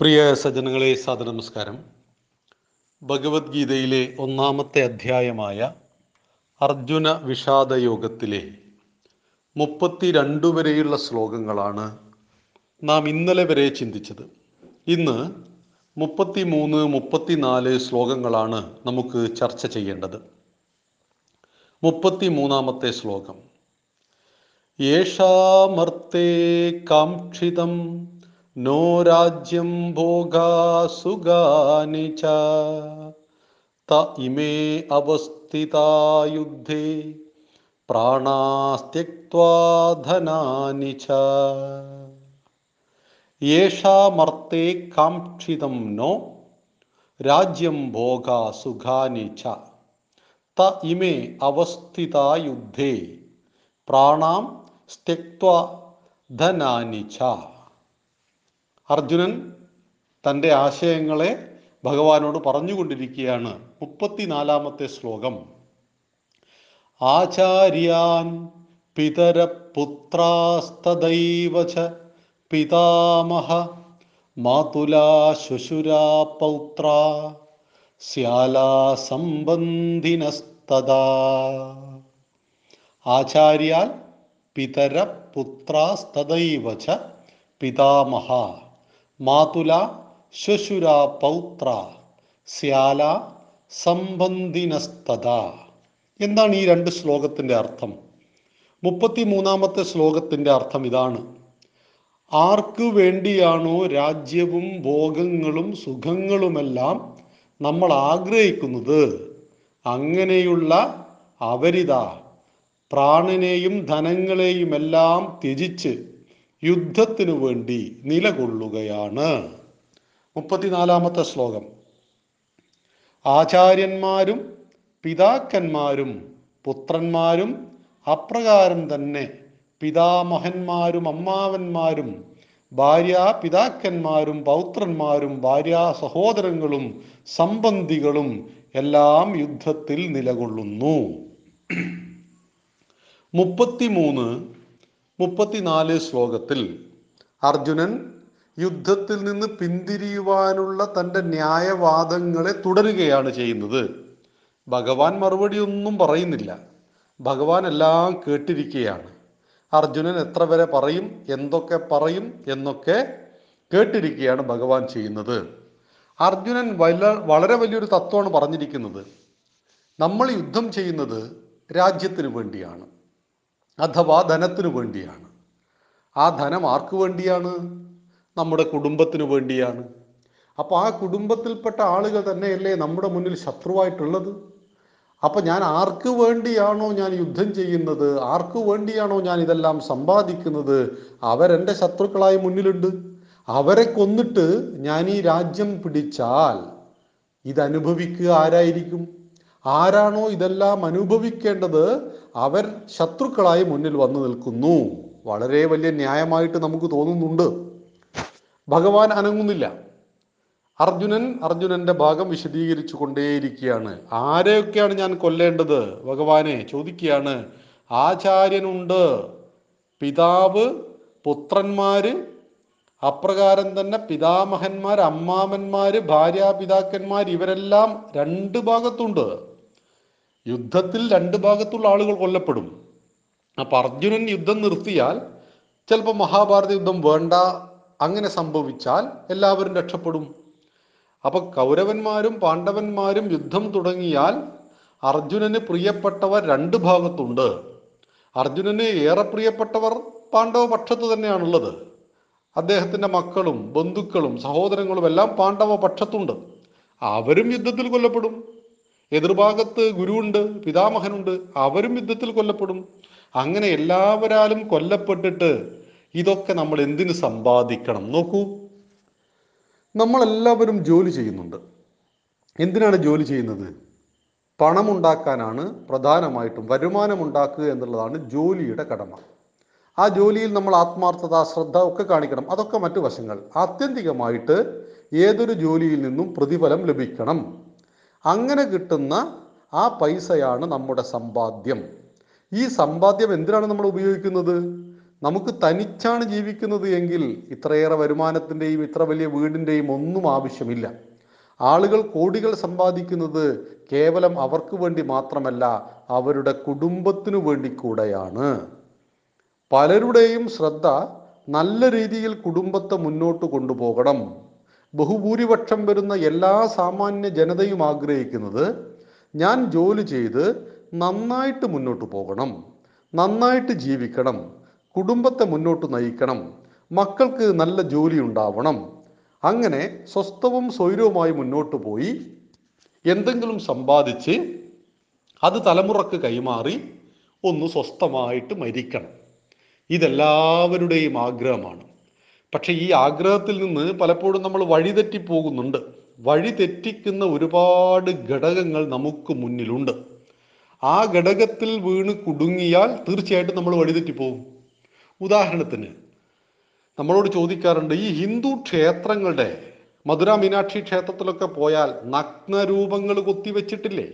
പ്രിയ സജ്ജനങ്ങളെ, നമസ്കാരം. ഭഗവത്ഗീതയിലെ ഒന്നാമത്തെ അധ്യായമായ അർജുന വിഷാദയോഗത്തിലെ 32 വരെയുള്ള ശ്ലോകങ്ങളാണ് നാം ഇന്നലെ വരെ ചിന്തിച്ചത്. ഇന്ന് 33, 34 ശ്ലോകങ്ങളാണ് നമുക്ക് ചർച്ച ചെയ്യേണ്ടത്. 33-ാമത്തെ ശ്ലോകം: യേഷാമർത്തേ കാംക്ഷിതം നോ രാജ്യം ഭോഗാസുഗാനി ച ത ഇമേ അവസ്ഥിതായുദ്ധേ പ്രാണാസ്ത്യക്ത്വാ ധനാനി ച. യേഷാമർത്തേ കാംക്ഷിതം നോ രാജ്യം ഭോഗാസുഖാനി ച ത ഇമേ അവസ്ഥിതായുദ്ധേ പ്രാണാം സ്ത്യക്ത്വാ ധനാനി ച. അർജുനൻ തൻ്റെ ആശയങ്ങളെ ഭഗവാനോട് പറഞ്ഞുകൊണ്ടിരിക്കുകയാണ്. 34-ാമത്തെ ശ്ലോകം: ആചാര്യാൻ പിതരപുത്രാസ്തദൈവ ച പിതാമഹ മാതുലാ ശ്വശുരാ പൗത്രാ സ്യാലാ സംബന്ധിനസ്തദാ. ആചാര്യാൻ പിതരപുത്രാസ്തദൈവ ച പിതാമഹ മാതുല ശ്വശുര പൗത്ര സ്യാല സംബന്ധിനസ്തത. എന്താണ് ഈ രണ്ട് ശ്ലോകത്തിൻ്റെ അർത്ഥം? 33-ാമത്തെ ശ്ലോകത്തിൻ്റെ അർത്ഥം ഇതാണ്: ആർക്കു വേണ്ടിയാണോ രാജ്യവും ഭോഗങ്ങളും സുഖങ്ങളുമെല്ലാം നമ്മൾ ആഗ്രഹിക്കുന്നത്, അങ്ങനെയുള്ള അവരിത പ്രാണനെയും ധനങ്ങളെയുമെല്ലാം ത്യജിച്ച് യുദ്ധത്തിനു വേണ്ടി നിലകൊള്ളുകയാണ്. 34-ാമത്തെ ശ്ലോകം: ആചാര്യന്മാരും പിതാക്കന്മാരും പുത്രന്മാരും അപ്രകാരം തന്നെ പിതാമഹന്മാരും അമ്മാവന്മാരും ഭാര്യാ പിതാക്കന്മാരും പൗത്രന്മാരും ഭാര്യാ സഹോദരങ്ങളും സംബന്ധികളും എല്ലാം യുദ്ധത്തിൽ നിലകൊള്ളുന്നു. 33-34 ശ്ലോകത്തിൽ അർജുനൻ യുദ്ധത്തിൽ നിന്ന് പിന്തിരിയുവാനുള്ള തൻ്റെ ന്യായവാദങ്ങളെ തുടരുകയാണ് ചെയ്യുന്നത്. ഭഗവാൻ മറുപടിയൊന്നും പറയുന്നില്ല. ഭഗവാൻ എല്ലാം കേട്ടിരിക്കുകയാണ്. അർജുനൻ എത്ര വരെ പറയും, എന്തൊക്കെ പറയും എന്നൊക്കെ കേട്ടിരിക്കുകയാണ് ഭഗവാൻ ചെയ്യുന്നത്. അർജുനൻ വളരെ വലിയൊരു തത്വമാണ് പറഞ്ഞിരിക്കുന്നത്. നമ്മൾ യുദ്ധം ചെയ്യുന്നത് രാജ്യത്തിന് വേണ്ടിയാണ്, അഥവാ ധനത്തിനു വേണ്ടിയാണ്. ആ ധനം ആർക്കു വേണ്ടിയാണ്? നമ്മുടെ കുടുംബത്തിനു വേണ്ടിയാണ്. അപ്പോൾ ആ കുടുംബത്തിൽപ്പെട്ട ആളുകൾ തന്നെയല്ലേ നമ്മുടെ മുന്നിൽ ശത്രുവായിട്ടുള്ളത്? അപ്പോൾ ഞാൻ ആർക്കു വേണ്ടിയാണോ ഞാൻ യുദ്ധം ചെയ്യുന്നത്, ആർക്കു വേണ്ടിയാണോ ഞാൻ ഇതെല്ലാം സമ്പാദിക്കുന്നത്, അവരെൻ്റെ ശത്രുക്കളായി മുന്നിലുണ്ട്. അവരെ കൊന്നിട്ട് ഞാൻ ഈ രാജ്യം പിടിച്ചാൽ ഇതനുഭവിക്കുക ആരായിരിക്കും? ആരാണോ ഇതെല്ലാം അനുഭവിക്കേണ്ടത്, അവർ ശത്രുക്കളായി മുന്നിൽ വന്നു നിൽക്കുന്നു. വളരെ വലിയ ന്യായമായിട്ട് നമുക്ക് തോന്നുന്നുണ്ട്. ഭഗവാൻ അനങ്ങുന്നില്ല. അർജുനൻ്റെ ഭാഗം വിശദീകരിച്ചു കൊണ്ടേയിരിക്കുകയാണ്. ആരെയൊക്കെയാണ് ഞാൻ കൊല്ലേണ്ടത്? ഭഗവാനെ ചോദിക്കുകയാണ്. ആചാര്യനുണ്ട്, പിതാവ്, പുത്രന്മാര്, അപ്രകാരം തന്നെ പിതാമഹന്മാർ, അമ്മാമന്മാര്, ഭാര്യാപിതാക്കന്മാർ, ഇവരെല്ലാം രണ്ട് ഭാഗത്തുണ്ട്. യുദ്ധത്തിൽ രണ്ട് ഭാഗത്തുള്ള ആളുകൾ കൊല്ലപ്പെടും. അപ്പം അർജുനൻ യുദ്ധം നിർത്തിയാൽ, ചിലപ്പോൾ മഹാഭാരത യുദ്ധം വേണ്ട, അങ്ങനെ സംഭവിച്ചാൽ എല്ലാവരും രക്ഷപ്പെടും. അപ്പം കൗരവന്മാരും പാണ്ഡവന്മാരും യുദ്ധം തുടങ്ങിയാൽ അർജുനന് പ്രിയപ്പെട്ടവർ രണ്ട് ഭാഗത്തുണ്ട്. അർജുനന് ഏറെ പ്രിയപ്പെട്ടവർ പാണ്ഡവ പക്ഷത്ത് തന്നെയാണുള്ളത്. അദ്ദേഹത്തിൻ്റെ മക്കളും ബന്ധുക്കളും സഹോദരങ്ങളും എല്ലാം പാണ്ഡവ പക്ഷത്തുണ്ട്. അവരും യുദ്ധത്തിൽ കൊല്ലപ്പെടും. എതിർഭാഗത്ത് ഗുരുവുണ്ട്, പിതാമഹനുണ്ട്, അവരും യുദ്ധത്തിൽ കൊല്ലപ്പെടും. അങ്ങനെ എല്ലാവരാലും കൊല്ലപ്പെട്ടിട്ട് ഇതൊക്കെ നമ്മൾ എന്തിനു സമ്പാദിക്കണം? നോക്കൂ, നമ്മളെല്ലാവരും ജോലി ചെയ്യുന്നുണ്ട്. എന്തിനാണ് ജോലി ചെയ്യുന്നത്? പണമുണ്ടാക്കാനാണ് പ്രധാനമായിട്ടും. വരുമാനമുണ്ടാക്കുക എന്നുള്ളതാണ് ജോലിയുടെ കടമ. ആ ജോലിയിൽ നമ്മൾ ആത്മാർത്ഥത, ശ്രദ്ധ ഒക്കെ കാണിക്കണം. അതൊക്കെ മറ്റു വശങ്ങൾ. ആത്യന്തികമായിട്ട് ഏതൊരു ജോലിയിൽ നിന്നും പ്രതിഫലം ലഭിക്കണം. അങ്ങനെ കിട്ടുന്ന ആ പൈസയാണ് നമ്മുടെ സമ്പാദ്യം. ഈ സമ്പാദ്യം എന്തിനാണ് നമ്മൾ ഉപയോഗിക്കുന്നത്? നമുക്ക് തനിച്ചാണ് ജീവിക്കുന്നത് എങ്കിൽ ഇത്രയേറെ വരുമാനത്തിൻ്റെയും ഇത്ര വലിയ വീടിൻ്റെയും ഒന്നും ആവശ്യമില്ല. ആളുകൾ കോടികൾ സമ്പാദിക്കുന്നത് കേവലം അവർക്ക് വേണ്ടി മാത്രമല്ല, അവരുടെ കുടുംബത്തിനു വേണ്ടി കൂടെയാണ്. പലരുടെയും ശ്രദ്ധ നല്ല രീതിയിൽ കുടുംബത്തെ മുന്നോട്ട് കൊണ്ടുപോകണം. ബഹുഭൂരിപക്ഷം വരുന്ന എല്ലാ സാമാന്യ ജനതയും ആഗ്രഹിക്കുന്നത് ഞാൻ ജോലി ചെയ്ത് നന്നായിട്ട് മുന്നോട്ട് പോകണം, നന്നായിട്ട് ജീവിക്കണം, കുടുംബത്തെ മുന്നോട്ട് നയിക്കണം, മക്കൾക്ക് നല്ല ജോലി ഉണ്ടാവണം, അങ്ങനെ സ്വസ്ഥവും സ്വൈര്യവുമായി മുന്നോട്ട് പോയി എന്തെങ്കിലും സമ്പാദിച്ച് അത് തലമുറക്ക് കൈമാറി ഒന്ന് സ്വസ്ഥമായിട്ട് മരിക്കണം. ഇതെല്ലാവരുടെയും ആഗ്രഹമാണ്. പക്ഷെ ഈ ആഗ്രഹത്തിൽ നിന്ന് പലപ്പോഴും നമ്മൾ വഴിതെറ്റിപ്പോകുന്നുണ്ട്. വഴിതെറ്റിക്കുന്ന ഒരുപാട് ഘടകങ്ങൾ നമുക്ക് മുന്നിലുണ്ട്. ആ ഘടകത്തിൽ വീണ് കുടുങ്ങിയാൽ തീർച്ചയായിട്ടും നമ്മൾ വഴിതെറ്റിപ്പോകും. ഉദാഹരണത്തിന് നമ്മളോട് ചോദിക്കാറുണ്ട്, ഈ ഹിന്ദു ക്ഷേത്രങ്ങളുടെ മധുര മീനാക്ഷി ക്ഷേത്രത്തിലൊക്കെ പോയാൽ നഗ്നരൂപങ്ങൾ കൊത്തിവെച്ചിട്ടില്ലേ?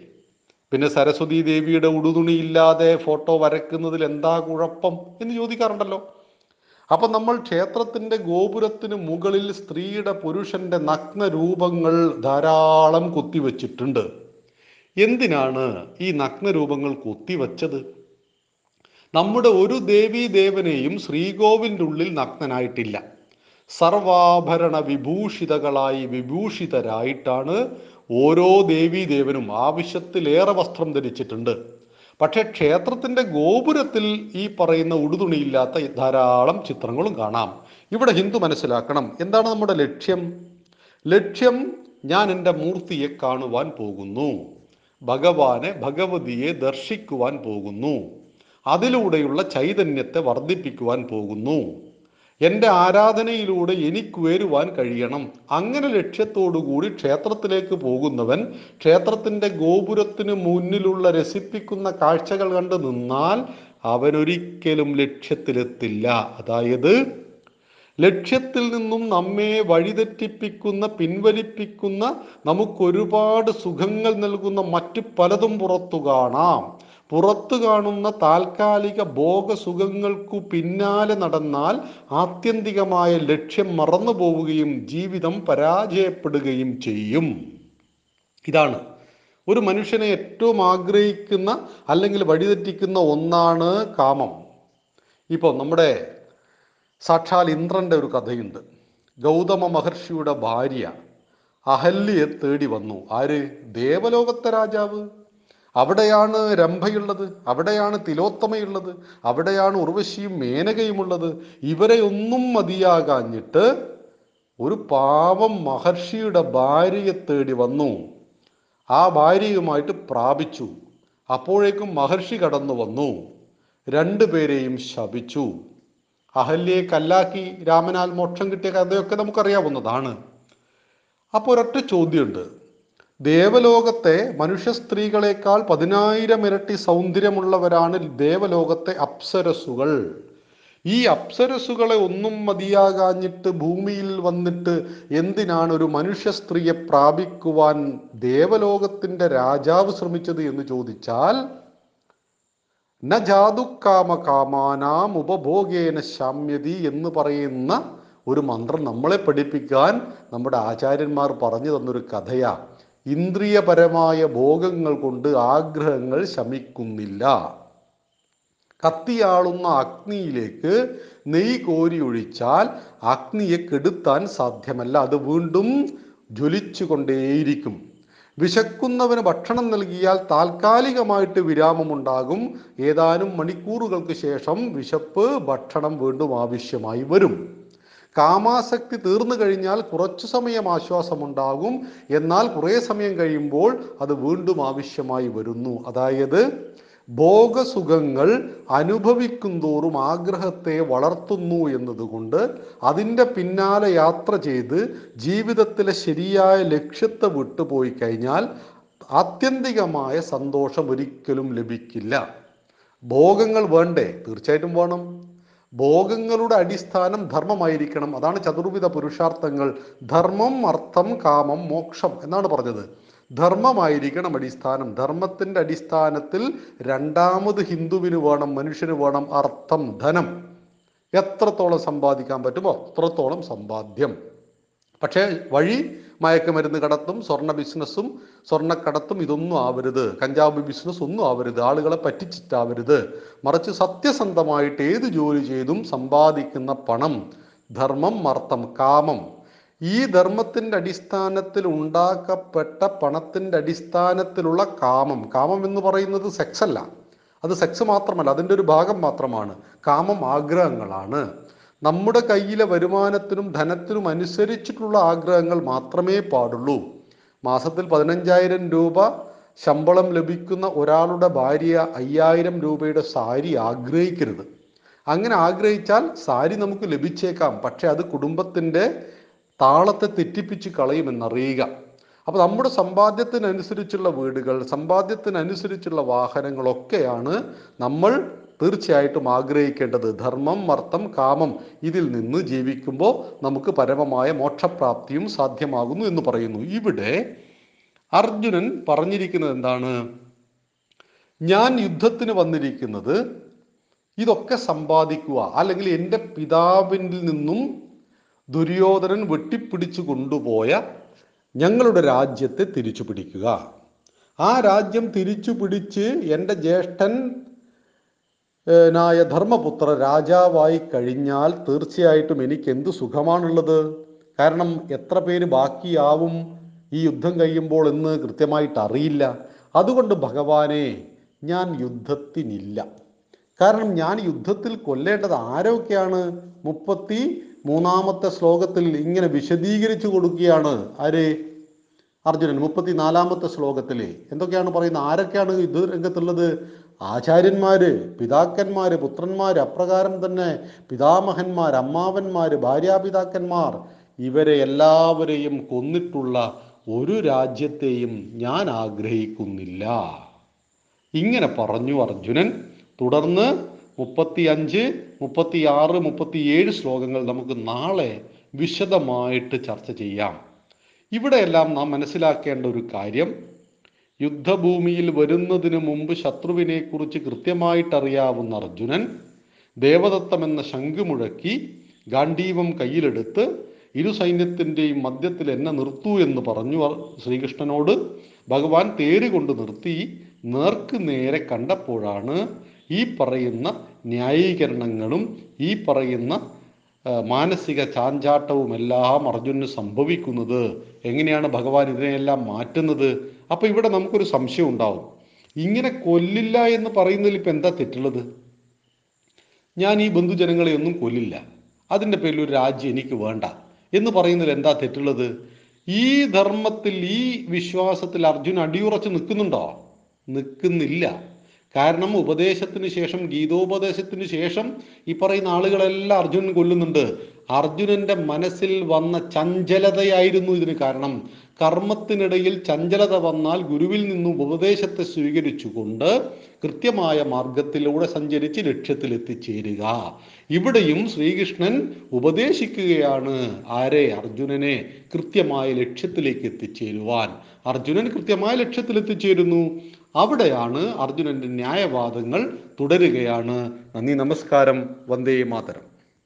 പിന്നെ സരസ്വതി ദേവിയുടെ ഉടുതുണിയില്ലാതെ ഫോട്ടോ വരയ്ക്കുന്നതിൽ എന്താ കുഴപ്പം എന്ന് ചോദിക്കാറുണ്ടല്ലോ. അപ്പൊ നമ്മൾ ക്ഷേത്രത്തിന്റെ ഗോപുരത്തിന് മുകളിൽ സ്ത്രീയുടെ പുരുഷന്റെ നഗ്നരൂപങ്ങൾ ധാരാളം കൊത്തിവെച്ചിട്ടുണ്ട്. എന്തിനാണ് ഈ നഗ്നരൂപങ്ങൾ കൊത്തിവെച്ചത്? നമ്മുടെ ഒരു ദേവീദേവനെയും ശ്രീകോവിലിൻ്റെ ഉള്ളിൽ നഗ്നനായിട്ടില്ല. സർവാഭരണ വിഭൂഷിതകളായി വിഭൂഷിതരായിട്ടാണ് ഓരോ ദേവീദേവനും. ആവശ്യത്തിലേറെ വസ്ത്രം ധരിച്ചിട്ടുണ്ട്. പക്ഷെ ക്ഷേത്രത്തിൻ്റെ ഗോപുരത്തിൽ ഈ പറയുന്ന ഉടുതുണിയില്ലാത്ത ധാരാളം ചിത്രങ്ങളും കാണാം. ഇവിടെ ഹിന്ദു മനസ്സിലാക്കണം, എന്താണ് നമ്മുടെ ലക്ഷ്യം? ലക്ഷ്യം ഞാൻ എൻ്റെ മൂർത്തിയെ കാണുവാൻ പോകുന്നു, ഭഗവാനെ ഭഗവതിയെ ദർശിക്കുവാൻ പോകുന്നു, അതിലൂടെയുള്ള ചൈതന്യത്തെ വർദ്ധിപ്പിക്കുവാൻ പോകുന്നു, എൻ്റെ ആരാധനയിലൂടെ എനിക്ക് ഉയരുവാൻ കഴിയണം. അങ്ങനെ ലക്ഷ്യത്തോടുകൂടി ക്ഷേത്രത്തിലേക്ക് പോകുന്നവൻ ക്ഷേത്രത്തിൻ്റെ ഗോപുരത്തിന് മുന്നിലുള്ള രസിപ്പിക്കുന്ന കാഴ്ചകൾ കണ്ട് നിന്നാൽ അവനൊരിക്കലും ലക്ഷ്യത്തിലെത്തില്ല. അതായത് ലക്ഷ്യത്തിൽ നിന്നും നമ്മെ വഴിതെറ്റിപ്പിക്കുന്ന, പിൻവലിപ്പിക്കുന്ന, നമുക്കൊരുപാട് സുഖങ്ങൾ നൽകുന്ന മറ്റു പലതും പുറത്തു കാണാം. പുറത്തു കാണുന്ന താൽക്കാലിക ഭോഗസുഖങ്ങൾക്കു പിന്നാലെ നടന്നാൽ ആത്യന്തികമായ ലക്ഷ്യം മറന്നു പോവുകയും ജീവിതം പരാജയപ്പെടുകയും ചെയ്യും. ഇതാണ് ഒരു മനുഷ്യനെ ഏറ്റവും ആഗ്രഹിക്കുന്ന അല്ലെങ്കിൽ വഴിതെറ്റിക്കുന്ന ഒന്നാണ് കാമം. ഇപ്പോൾ നമ്മുടെ സാക്ഷാൽ ഇന്ദ്രൻ്റെ ഒരു കഥയുണ്ട്. ഗൗതമ മഹർഷിയുടെ ഭാര്യ അഹല്യയെ തേടി വന്നു. ആര്? ദേവലോകത്തെ രാജാവ്. അവിടെയാണ് രംഭയുള്ളത്, അവിടെയാണ് തിലോത്തമയുള്ളത്, അവിടെയാണ് ഉർവശിയും മേനകയുമുള്ളത്. ഇവരെയൊന്നും മതിയാകാഞ്ഞിട്ട് ഒരു പാവം മഹർഷിയുടെ ഭാര്യയെ തേടി വന്നു. ആ ഭാര്യയുമായിട്ട് പ്രാപിച്ചു. അപ്പോഴേക്കും മഹർഷി കടന്നു വന്നു, രണ്ടുപേരെയും ശപിച്ചു. അഹല്യയെ കല്ലാക്കി രാമനാൽ മോക്ഷം കിട്ടിയ കഥയൊക്കെ നമുക്കറിയാവുന്നതാണ്. അപ്പോൾ ഒരൊറ്റ ചോദ്യമുണ്ട്. ദേവലോകത്തെ മനുഷ്യ സ്ത്രീകളെക്കാൾ 10,000 ഇരട്ടി സൗന്ദര്യമുള്ളവരാണ് ദേവലോകത്തെ അപ്സരസുകൾ. ഈ അപ്സരസുകളെ ഒന്നും മതിയാകാഞ്ഞിട്ട് ഭൂമിയിൽ വന്നിട്ട് എന്തിനാണ് ഒരു മനുഷ്യ സ്ത്രീയെ പ്രാപിക്കുവാൻ ദേവലോകത്തിൻ്റെ രാജാവ് ശ്രമിച്ചത് എന്ന് ചോദിച്ചാൽ, ന ജാതു കാമ കാമാനാം ഉപഭോഗേന ശാമ്യതി എന്ന് പറയുന്ന ഒരു മന്ത്രം നമ്മളെ പഠിപ്പിക്കാൻ നമ്മുടെ ആചാര്യന്മാർ പറഞ്ഞു തന്നൊരു കഥയാണ്. ഇന്ദ്രിയപരമായ ഭോഗങ്ങൾ കൊണ്ട് ആഗ്രഹങ്ങൾ ശമിക്കുന്നില്ല. കത്തിയാളുന്ന അഗ്നിയിലേക്ക് നെയ്യ് കോരി ഒഴിച്ചാൽ അഗ്നിയെ കെടുത്താൻ സാധ്യമല്ല, അത് വീണ്ടും ജ്വലിച്ചു കൊണ്ടേയിരിക്കും. വിശക്കുന്നവന് ഭക്ഷണം നൽകിയാൽ താൽക്കാലികമായിട്ട് വിരാമമുണ്ടാകും, ഏതാനും മണിക്കൂറുകൾക്ക് ശേഷം വിശപ്പ് ഭക്ഷണം വീണ്ടും ആവശ്യമായി വരും. കാമാസക്തി തീർന്നു കഴിഞ്ഞാൽ കുറച്ചു സമയം ആശ്വാസമുണ്ടാകും, എന്നാൽ കുറേ സമയം കഴിയുമ്പോൾ അത് വീണ്ടും ആവശ്യമായി വരുന്നു. അതായത് ഭോഗസുഖങ്ങൾ അനുഭവിക്കുന്തോറും ആഗ്രഹത്തെ വളർത്തുന്നു എന്നതുകൊണ്ട് അതിൻ്റെ പിന്നാലെ യാത്ര ചെയ്ത് ജീവിതത്തിലെ ശരിയായ ലക്ഷ്യത്തെ വിട്ടുപോയി കഴിഞ്ഞാൽ ആത്യന്തികമായ സന്തോഷം ഒരിക്കലും ലഭിക്കില്ല. ഭോഗങ്ങൾ വേണ്ടേ? തീർച്ചയായിട്ടും വേണം. ഭോഗങ്ങളുടെ അടിസ്ഥാനം ധർമ്മമായിരിക്കണം. അതാണ് ചതുർവിധ പുരുഷാർത്ഥങ്ങൾ. ധർമ്മം, അർത്ഥം, കാമം, മോക്ഷം എന്നാണ് പറഞ്ഞത്. ധർമ്മമായിരിക്കണം അടിസ്ഥാനം. ധർമ്മത്തിൻ്റെ അടിസ്ഥാനത്തിൽ രണ്ടാമത് ഹിന്ദുവിന് വേണം, മനുഷ്യന് വേണം അർത്ഥം, ധനം. എത്രത്തോളം സമ്പാദിക്കാൻ പറ്റുമോ അത്രത്തോളം സമ്പാദ്യം. പക്ഷേ വഴി മയക്കുമരുന്ന് കടത്തും സ്വർണ്ണ ബിസിനസ്സും സ്വർണ്ണക്കടത്തും ഇതൊന്നും ആവരുത്, കഞ്ചാവ് ബിസിനസ് ഒന്നും ആവരുത്, ആളുകളെ പറ്റിച്ചിട്ടാവരുത്. മറിച്ച് സത്യസന്ധമായിട്ട് ഏത് ജോലി ചെയ്തും സമ്പാദിക്കുന്ന പണം ധർമ്മം, അർത്ഥം, കാമം, ഈ ധർമ്മത്തിൻ്റെ അടിസ്ഥാനത്തിൽ ഉണ്ടാക്കപ്പെട്ട പണത്തിൻ്റെ അടിസ്ഥാനത്തിലുള്ള കാമം. കാമം എന്ന് പറയുന്നത് സെക്സ് അല്ല, അത് സെക്സ് മാത്രമല്ല, അതിൻ്റെ ഒരു ഭാഗം മാത്രമാണ്. കാമം ആഗ്രഹങ്ങളാണ്. നമ്മുടെ കയ്യിലെ വരുമാനത്തിനും ധനത്തിനും അനുസരിച്ചിട്ടുള്ള ആഗ്രഹങ്ങൾ മാത്രമേ പാടുള്ളൂ. മാസത്തിൽ 15,000 രൂപ ശമ്പളം ലഭിക്കുന്ന ഒരാളുടെ ഭാര്യ 5,000 രൂപയുടെ സാരി ആഗ്രഹിക്കരുത്. അങ്ങനെ ആഗ്രഹിച്ചാൽ സാരി നമുക്ക് ലഭിച്ചേക്കാം, പക്ഷെ അത് കുടുംബത്തിൻ്റെ താളത്തെ തെറ്റിപ്പിച്ച് കളയുമെന്നറിയുക. അപ്പോൾ നമ്മുടെ സമ്പാദ്യത്തിനനുസരിച്ചുള്ള വീടുകൾ, സമ്പാദ്യത്തിനനുസരിച്ചുള്ള വാഹനങ്ങളൊക്കെയാണ് നമ്മൾ തീർച്ചയായിട്ടും ആഗ്രഹിക്കേണ്ടത്. ധർമ്മം, അർത്ഥം, കാമം ഇതിൽ നിന്ന് ജീവിക്കുമ്പോൾ നമുക്ക് പരമമായ മോക്ഷപ്രാപ്തിയും സാധ്യമാകുന്നു എന്ന് പറയുന്നു. ഇവിടെ അർജുനൻ പറഞ്ഞിരിക്കുന്നത് എന്താണ്? ഞാൻ യുദ്ധത്തിന് വന്നിരിക്കുന്നത് ഇതൊക്കെ സമ്പാദിക്കുക, അല്ലെങ്കിൽ എൻ്റെ പിതാവിൽ നിന്നും ദുര്യോധനൻ വെട്ടിപ്പിടിച്ചു കൊണ്ടുപോയ ഞങ്ങളുടെ രാജ്യത്തെ തിരിച്ചു പിടിക്കുക. ആ രാജ്യം തിരിച്ചു പിടിച്ച് എൻ്റെ ജ്യേഷ്ഠൻ നായ ധർമ്മപുത്ര രാജാവായി കഴിഞ്ഞാൽ തീർച്ചയായിട്ടും എനിക്ക് എന്ത് സുഖമാണുള്ളത്. കാരണം എത്ര പേര് ബാക്കിയാവും ഈ യുദ്ധം കഴിയുമ്പോൾ എന്ന് കൃത്യമായിട്ട് അറിയില്ല. അതുകൊണ്ട് ഭഗവാനെ, ഞാൻ യുദ്ധത്തിനില്ല. കാരണം ഞാൻ യുദ്ധത്തിൽ കൊല്ലേണ്ടത് ആരൊക്കെയാണ്? 33ാമത്തെ ശ്ലോകത്തിൽ ഇങ്ങനെ വിശദീകരിച്ചു കൊടുക്കുകയാണ്. ആര്? അർജുനൻ. 34ാമത്തെ ശ്ലോകത്തിലെ എന്തൊക്കെയാണ് പറയുന്നത്? ആരൊക്കെയാണ് യുദ്ധരംഗത്തുള്ളത്? ആചാര്യന്മാര്, പിതാക്കന്മാര്, പുത്രന്മാര്, അപ്രകാരം തന്നെ പിതാമഹന്മാർ, അമ്മാവന്മാര്, ഭാര്യാപിതാക്കന്മാർ, ഇവരെ എല്ലാവരെയും കൊന്നിട്ടുള്ള ഒരു രാജ്യത്തെയും ഞാൻ ആഗ്രഹിക്കുന്നില്ല. ഇങ്ങനെ പറഞ്ഞു അർജുനൻ. തുടർന്ന് 35, 36, 37 ശ്ലോകങ്ങൾ നമുക്ക് നാളെ വിശദമായിട്ട് ചർച്ച ചെയ്യാം. ഇവിടെയെല്ലാം നാം മനസ്സിലാക്കേണ്ട ഒരു കാര്യം, യുദ്ധഭൂമിയിൽ വരുന്നതിന് മുമ്പ് ശത്രുവിനെക്കുറിച്ച് കൃത്യമായിട്ടറിയാവുന്ന അർജുനൻ ദേവദത്തമെന്ന ശംഖുമുഴക്കി ഗാണ്ഡീവം കയ്യിലെടുത്ത് ഇരു സൈന്യത്തിൻ്റെയും മധ്യത്തിൽ എന്നെ നിർത്തൂ എന്ന് പറഞ്ഞു ശ്രീകൃഷ്ണനോട്. ഭഗവാൻ തേരുകൊണ്ട് നിർത്തി നേർക്ക് നേരെ കണ്ടപ്പോഴാണ് ഈ പറയുന്ന ന്യായീകരണങ്ങളും ഈ പറയുന്ന മാനസിക ചാഞ്ചാട്ടവും എല്ലാം അർജുനന് സംഭവിക്കുന്നത്. എങ്ങനെയാണ് ഭഗവാൻ ഇതിനെയെല്ലാം മാറ്റുന്നത്? അപ്പോൾ ഇവിടെ നമുക്കൊരു സംശയം ഉണ്ടാവും, ഇങ്ങനെ കൊല്ലില്ല എന്ന് പറയുന്നതിൽ ഇപ്പം എന്താ തെറ്റുള്ളത്? ഞാൻ ഈ ബന്ധുജനങ്ങളെ ഒന്നും കൊല്ലില്ല, അതിൻ്റെ പേരിൽ ഒരു രാജ്യം എനിക്ക് വേണ്ട എന്ന് പറയുന്നതിൽ എന്താ തെറ്റുള്ളത്? ഈ ധർമ്മത്തിൽ, ഈ വിശ്വാസത്തിൽ അർജുൻ അടിയുറച്ച് നിൽക്കുന്നുണ്ടോ? നിൽക്കുന്നില്ല. കാരണം ഉപദേശത്തിന് ശേഷം, ഗീതോപദേശത്തിന് ശേഷം ഈ പറയുന്ന ആളുകളെല്ലാം അർജുനൻ കൊല്ലുന്നുണ്ട്. അർജുനന്റെ മനസ്സിൽ വന്ന ചഞ്ചലതയായിരുന്നു ഇതിന് കാരണം. കർമ്മത്തിനിടയിൽ ചഞ്ചലത വന്നാൽ ഗുരുവിൽ നിന്നും ഉപദേശത്തെ സ്വീകരിച്ചുകൊണ്ട് കൃത്യമായ മാർഗത്തിലൂടെ സഞ്ചരിച്ച് ലക്ഷ്യത്തിലെത്തിച്ചേരുക. ഇവിടെയും ശ്രീകൃഷ്ണൻ ഉപദേശിക്കുകയാണ് ആരെ? അർജുനനെ കൃത്യമായ ലക്ഷ്യത്തിലേക്ക് എത്തിച്ചേരുവാൻ. അർജുനൻ കൃത്യമായ ലക്ഷ്യത്തിലെത്തിച്ചേരുന്നു. അവിടെയാണ് അർജുനന്റെ ന്യായവാദങ്ങൾ തുടരുകയാണ്. നന്ദി, നമസ്കാരം, വന്ദേ മാതരം.